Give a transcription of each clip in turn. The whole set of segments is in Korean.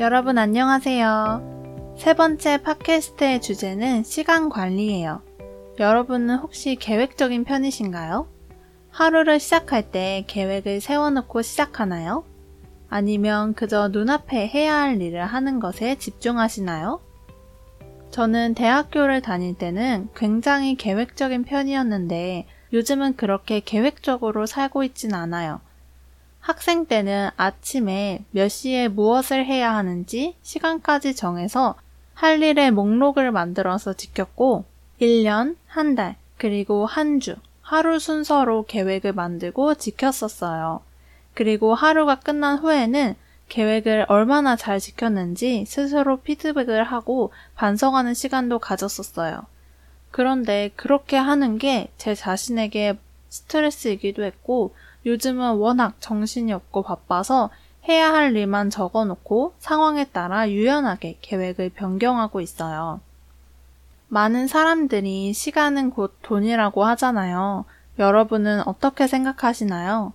여러분 안녕하세요. 세 번째 팟캐스트의 주제는 시간 관리예요. 여러분은 혹시 계획적인 편이신가요? 하루를 시작할 때 계획을 세워놓고 시작하나요? 아니면 그저 눈앞에 해야 할 일을 하는 것에 집중하시나요? 저는 대학교를 다닐 때는 굉장히 계획적인 편이었는데 요즘은 그렇게 계획적으로 살고 있진 않아요. 학생 때는 아침에 몇 시에 무엇을 해야 하는지 시간까지 정해서 할 일의 목록을 만들어서 지켰고 1년, 한 달, 그리고 한 주, 하루 순서로 계획을 만들고 지켰었어요. 그리고 하루가 끝난 후에는 계획을 얼마나 잘 지켰는지 스스로 피드백을 하고 반성하는 시간도 가졌었어요. 그런데 그렇게 하는 게 제 자신에게 스트레스이기도 했고 요즘은 워낙 정신이 없고 바빠서 해야 할 일만 적어놓고 상황에 따라 유연하게 계획을 변경하고 있어요. 많은 사람들이 시간은 곧 돈이라고 하잖아요. 여러분은 어떻게 생각하시나요?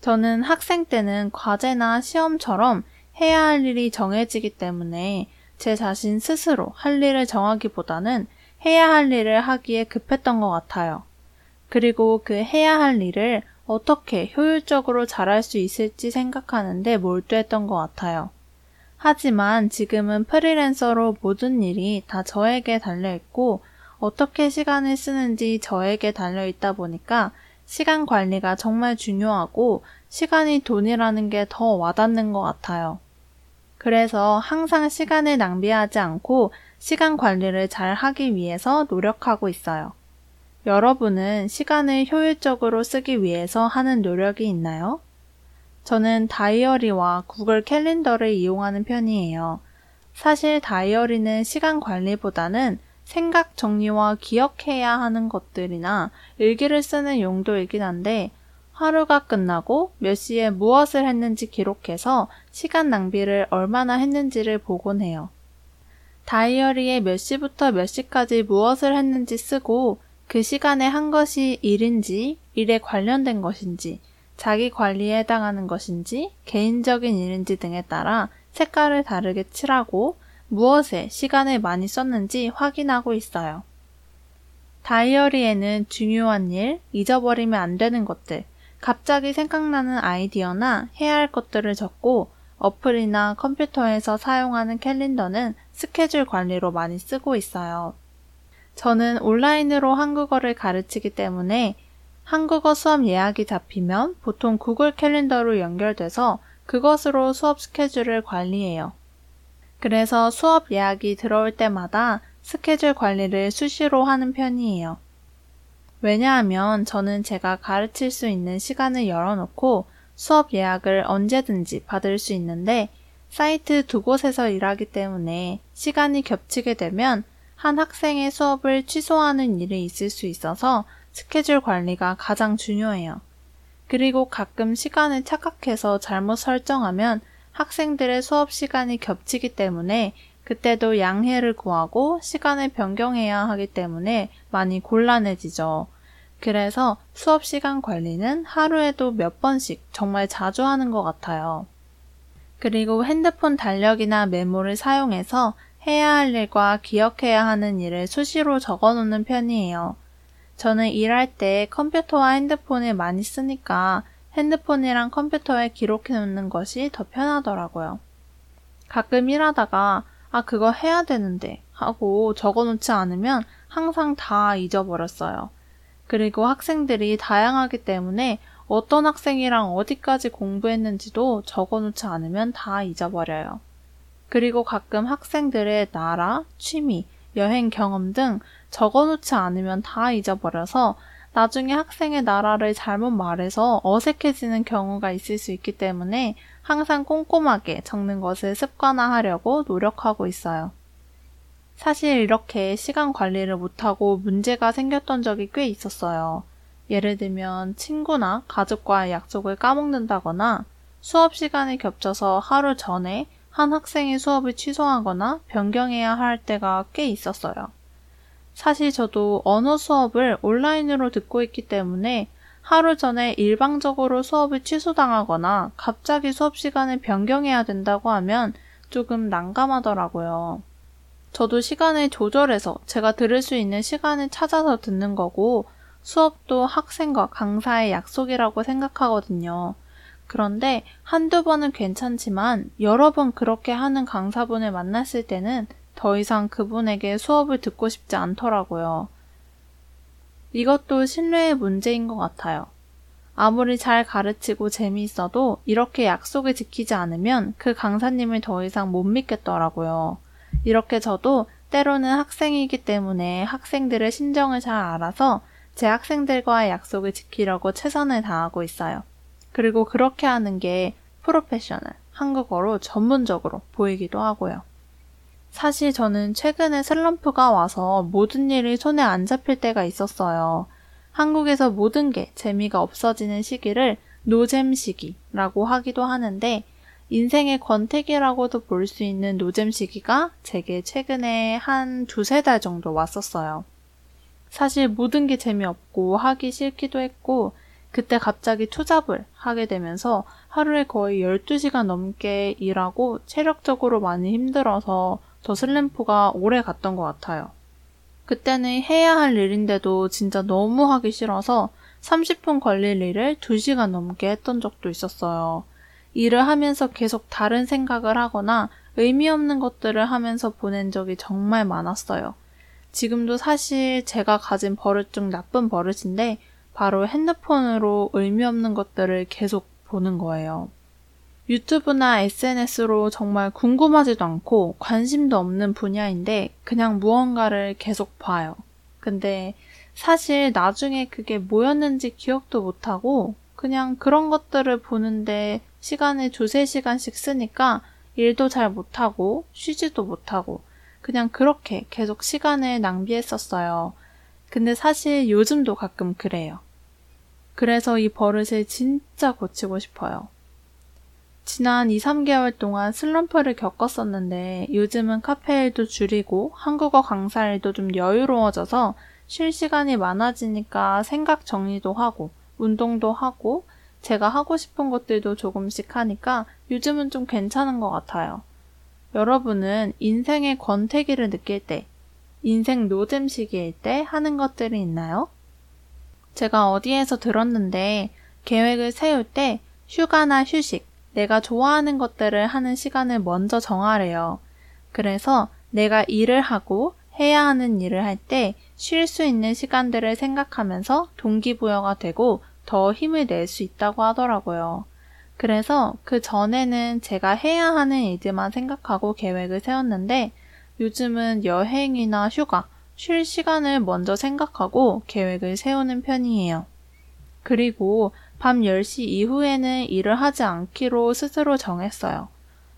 저는 학생 때는 과제나 시험처럼 해야 할 일이 정해지기 때문에 제 자신 스스로 할 일을 정하기보다는 해야 할 일을 하기에 급했던 것 같아요. 그리고 그 해야 할 일을 어떻게 효율적으로 잘할 수 있을지 생각하는데 몰두했던 것 같아요. 하지만 지금은 프리랜서로 모든 일이 다 저에게 달려있고 어떻게 시간을 쓰는지 저에게 달려있다 보니까 시간 관리가 정말 중요하고 시간이 돈이라는 게 더 와닿는 것 같아요. 그래서 항상 시간을 낭비하지 않고 시간 관리를 잘 하기 위해서 노력하고 있어요. 여러분은 시간을 효율적으로 쓰기 위해서 하는 노력이 있나요? 저는 다이어리와 구글 캘린더를 이용하는 편이에요. 사실 다이어리는 시간 관리보다는 생각 정리와 기억해야 하는 것들이나 일기를 쓰는 용도이긴 한데 하루가 끝나고 몇 시에 무엇을 했는지 기록해서 시간 낭비를 얼마나 했는지를 보곤 해요. 다이어리에 몇 시부터 몇 시까지 무엇을 했는지 쓰고 그 시간에 한 것이 일인지, 일에 관련된 것인지, 자기 관리에 해당하는 것인지, 개인적인 일인지 등에 따라 색깔을 다르게 칠하고 무엇에 시간을 많이 썼는지 확인하고 있어요. 다이어리에는 중요한 일, 잊어버리면 안 되는 것들, 갑자기 생각나는 아이디어나 해야 할 것들을 적고 어플이나 컴퓨터에서 사용하는 캘린더는 스케줄 관리로 많이 쓰고 있어요. 저는 온라인으로 한국어를 가르치기 때문에 한국어 수업 예약이 잡히면 보통 구글 캘린더로 연결돼서 그것으로 수업 스케줄을 관리해요. 그래서 수업 예약이 들어올 때마다 스케줄 관리를 수시로 하는 편이에요. 왜냐하면 저는 제가 가르칠 수 있는 시간을 열어놓고 수업 예약을 언제든지 받을 수 있는데 사이트 두 곳에서 일하기 때문에 시간이 겹치게 되면 한 학생의 수업을 취소하는 일이 있을 수 있어서 스케줄 관리가 가장 중요해요. 그리고 가끔 시간을 착각해서 잘못 설정하면 학생들의 수업 시간이 겹치기 때문에 그때도 양해를 구하고 시간을 변경해야 하기 때문에 많이 곤란해지죠. 그래서 수업 시간 관리는 하루에도 몇 번씩 정말 자주 하는 것 같아요. 그리고 핸드폰 달력이나 메모를 사용해서 해야 할 일과 기억해야 하는 일을 수시로 적어놓는 편이에요. 저는 일할 때 컴퓨터와 핸드폰을 많이 쓰니까 핸드폰이랑 컴퓨터에 기록해놓는 것이 더 편하더라고요. 가끔 일하다가 그거 해야 되는데 하고 적어놓지 않으면 항상 다 잊어버렸어요. 그리고 학생들이 다양하기 때문에 어떤 학생이랑 어디까지 공부했는지도 적어놓지 않으면 다 잊어버려요. 그리고 가끔 학생들의 나라, 취미, 여행 경험 등 적어놓지 않으면 다 잊어버려서 나중에 학생의 나라를 잘못 말해서 어색해지는 경우가 있을 수 있기 때문에 항상 꼼꼼하게 적는 것을 습관화하려고 노력하고 있어요. 사실 이렇게 시간 관리를 못하고 문제가 생겼던 적이 꽤 있었어요. 예를 들면 친구나 가족과의 약속을 까먹는다거나 수업 시간이 겹쳐서 하루 전에 한 학생이 수업을 취소하거나 변경해야 할 때가 꽤 있었어요. 사실 저도 언어 수업을 온라인으로 듣고 있기 때문에 하루 전에 일방적으로 수업을 취소당하거나 갑자기 수업 시간을 변경해야 된다고 하면 조금 난감하더라고요. 저도 시간을 조절해서 제가 들을 수 있는 시간을 찾아서 듣는 거고 수업도 학생과 강사의 약속이라고 생각하거든요. 그런데 한두 번은 괜찮지만 여러 번 그렇게 하는 강사분을 만났을 때는 더 이상 그분에게 수업을 듣고 싶지 않더라고요. 이것도 신뢰의 문제인 것 같아요. 아무리 잘 가르치고 재미있어도 이렇게 약속을 지키지 않으면 그 강사님을 더 이상 못 믿겠더라고요. 이렇게 저도 때로는 학생이기 때문에 학생들의 심정을 잘 알아서 제 학생들과의 약속을 지키려고 최선을 다하고 있어요. 그리고 그렇게 하는 게 프로페셔널, 한국어로 전문적으로 보이기도 하고요. 사실 저는 최근에 슬럼프가 와서 모든 일이 손에 안 잡힐 때가 있었어요. 한국에서 모든 게 재미가 없어지는 시기를 노잼 시기라고 하기도 하는데 인생의 권태기라고도 볼 수 있는 노잼 시기가 제게 최근에 한 두세 달 정도 왔었어요. 사실 모든 게 재미없고 하기 싫기도 했고 그때 갑자기 투잡을 하게 되면서 하루에 거의 12시간 넘게 일하고 체력적으로 많이 힘들어서 저 슬럼프가 오래 갔던 것 같아요. 그때는 해야 할 일인데도 진짜 너무 하기 싫어서 30분 걸릴 일을 2시간 넘게 했던 적도 있었어요. 일을 하면서 계속 다른 생각을 하거나 의미 없는 것들을 하면서 보낸 적이 정말 많았어요. 지금도 사실 제가 가진 버릇 중 나쁜 버릇인데 바로 핸드폰으로 의미 없는 것들을 계속 보는 거예요. 유튜브나 SNS로 정말 궁금하지도 않고 관심도 없는 분야인데 그냥 무언가를 계속 봐요. 근데 사실 나중에 그게 뭐였는지 기억도 못하고 그냥 그런 것들을 보는데 시간을 2~3시간씩 쓰니까 일도 잘 못하고 쉬지도 못하고 그냥 그렇게 계속 시간을 낭비했었어요. 근데 사실 요즘도 가끔 그래요. 그래서 이 버릇을 진짜 고치고 싶어요. 지난 2~3개월 동안 슬럼프를 겪었었는데 요즘은 카페 일도 줄이고 한국어 강사 일도 좀 여유로워져서 쉴 시간이 많아지니까 생각 정리도 하고 운동도 하고 제가 하고 싶은 것들도 조금씩 하니까 요즘은 좀 괜찮은 것 같아요. 여러분은 인생의 권태기를 느낄 때, 인생 노잼 시기일 때 하는 것들이 있나요? 제가 어디에서 들었는데 계획을 세울 때 휴가나 휴식, 내가 좋아하는 것들을 하는 시간을 먼저 정하래요. 그래서 내가 일을 하고 해야 하는 일을 할 때 쉴 수 있는 시간들을 생각하면서 동기부여가 되고 더 힘을 낼 수 있다고 하더라고요. 그래서 그 전에는 제가 해야 하는 일들만 생각하고 계획을 세웠는데 요즘은 여행이나 휴가, 쉴 시간을 먼저 생각하고 계획을 세우는 편이에요. 그리고 밤 10시 이후에는 일을 하지 않기로 스스로 정했어요.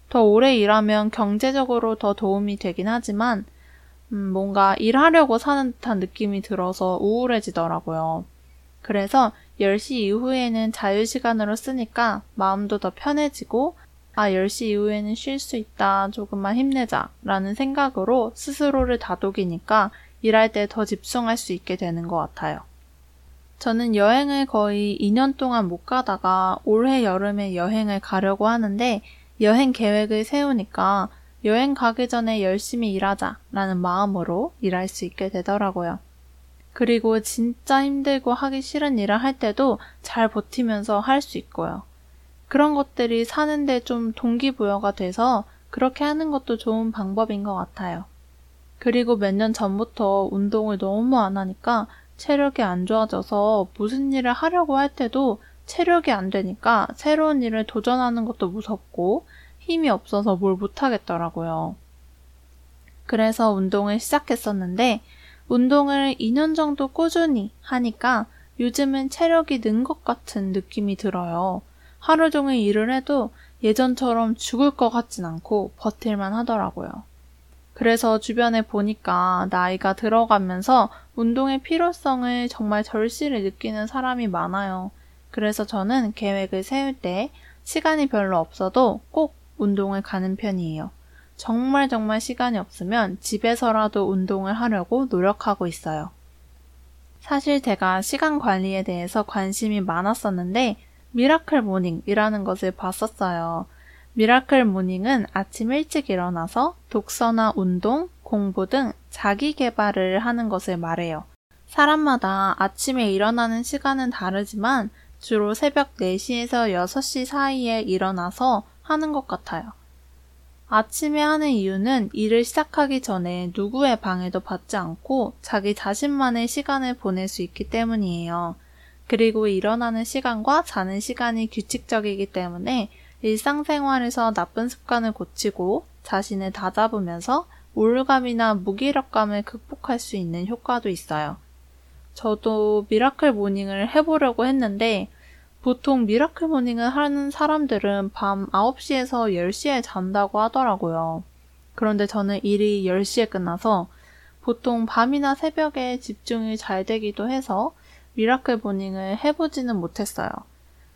더 오래 일하면 경제적으로 더 도움이 되긴 하지만 뭔가 일하려고 사는 듯한 느낌이 들어서 우울해지더라고요. 그래서 10시 이후에는 자유시간으로 쓰니까 마음도 더 편해지고 10시 이후에는 쉴 수 있다, 조금만 힘내자 라는 생각으로 스스로를 다독이니까 일할 때 더 집중할 수 있게 되는 것 같아요. 저는 여행을 거의 2년 동안 못 가다가 올해 여름에 여행을 가려고 하는데 여행 계획을 세우니까 여행 가기 전에 열심히 일하자 라는 마음으로 일할 수 있게 되더라고요. 그리고 진짜 힘들고 하기 싫은 일을 할 때도 잘 버티면서 할 수 있고요. 그런 것들이 사는데 좀 동기부여가 돼서 그렇게 하는 것도 좋은 방법인 것 같아요. 그리고 몇 년 전부터 운동을 너무 안 하니까 체력이 안 좋아져서 무슨 일을 하려고 할 때도 체력이 안 되니까 새로운 일을 도전하는 것도 무섭고 힘이 없어서 뭘 못하겠더라고요. 그래서 운동을 시작했었는데 운동을 2년 정도 꾸준히 하니까 요즘은 체력이 는 것 같은 느낌이 들어요. 하루 종일 일을 해도 예전처럼 죽을 것 같진 않고 버틸만 하더라고요. 그래서 주변에 보니까 나이가 들어가면서 운동의 필요성을 정말 절실히 느끼는 사람이 많아요. 그래서 저는 계획을 세울 때 시간이 별로 없어도 꼭 운동을 가는 편이에요. 정말 시간이 없으면 집에서라도 운동을 하려고 노력하고 있어요. 사실 제가 시간 관리에 대해서 관심이 많았었는데 미라클 모닝이라는 것을 봤었어요. 미라클 모닝은 아침 일찍 일어나서 독서나 운동, 공부 등 자기 개발을 하는 것을 말해요. 사람마다 아침에 일어나는 시간은 다르지만 주로 새벽 4시에서 6시 사이에 일어나서 하는 것 같아요. 아침에 하는 이유는 일을 시작하기 전에 누구의 방해도 받지 않고 자기 자신만의 시간을 보낼 수 있기 때문이에요. 그리고 일어나는 시간과 자는 시간이 규칙적이기 때문에 일상생활에서 나쁜 습관을 고치고 자신을 다잡으면서 우울감이나 무기력감을 극복할 수 있는 효과도 있어요. 저도 미라클 모닝을 해보려고 했는데 보통 미라클 모닝을 하는 사람들은 밤 9시에서 10시에 잔다고 하더라고요. 그런데 저는 일이 10시에 끝나서 보통 밤이나 새벽에 집중이 잘 되기도 해서 미라클 모닝을 해보지는 못했어요.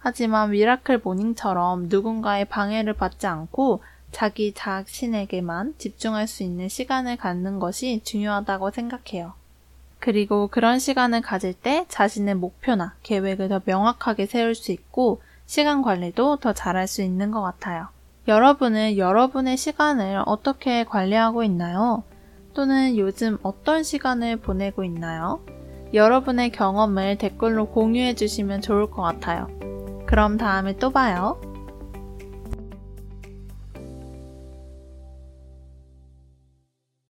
하지만 미라클 모닝처럼 누군가의 방해를 받지 않고 자기 자신에게만 집중할 수 있는 시간을 갖는 것이 중요하다고 생각해요. 그리고 그런 시간을 가질 때 자신의 목표나 계획을 더 명확하게 세울 수 있고 시간 관리도 더 잘할 수 있는 것 같아요. 여러분은 여러분의 시간을 어떻게 관리하고 있나요? 또는 요즘 어떤 시간을 보내고 있나요? 여러분의 경험을 댓글로 공유해 주시면 좋을 것 같아요. 그럼 다음에 또 봐요.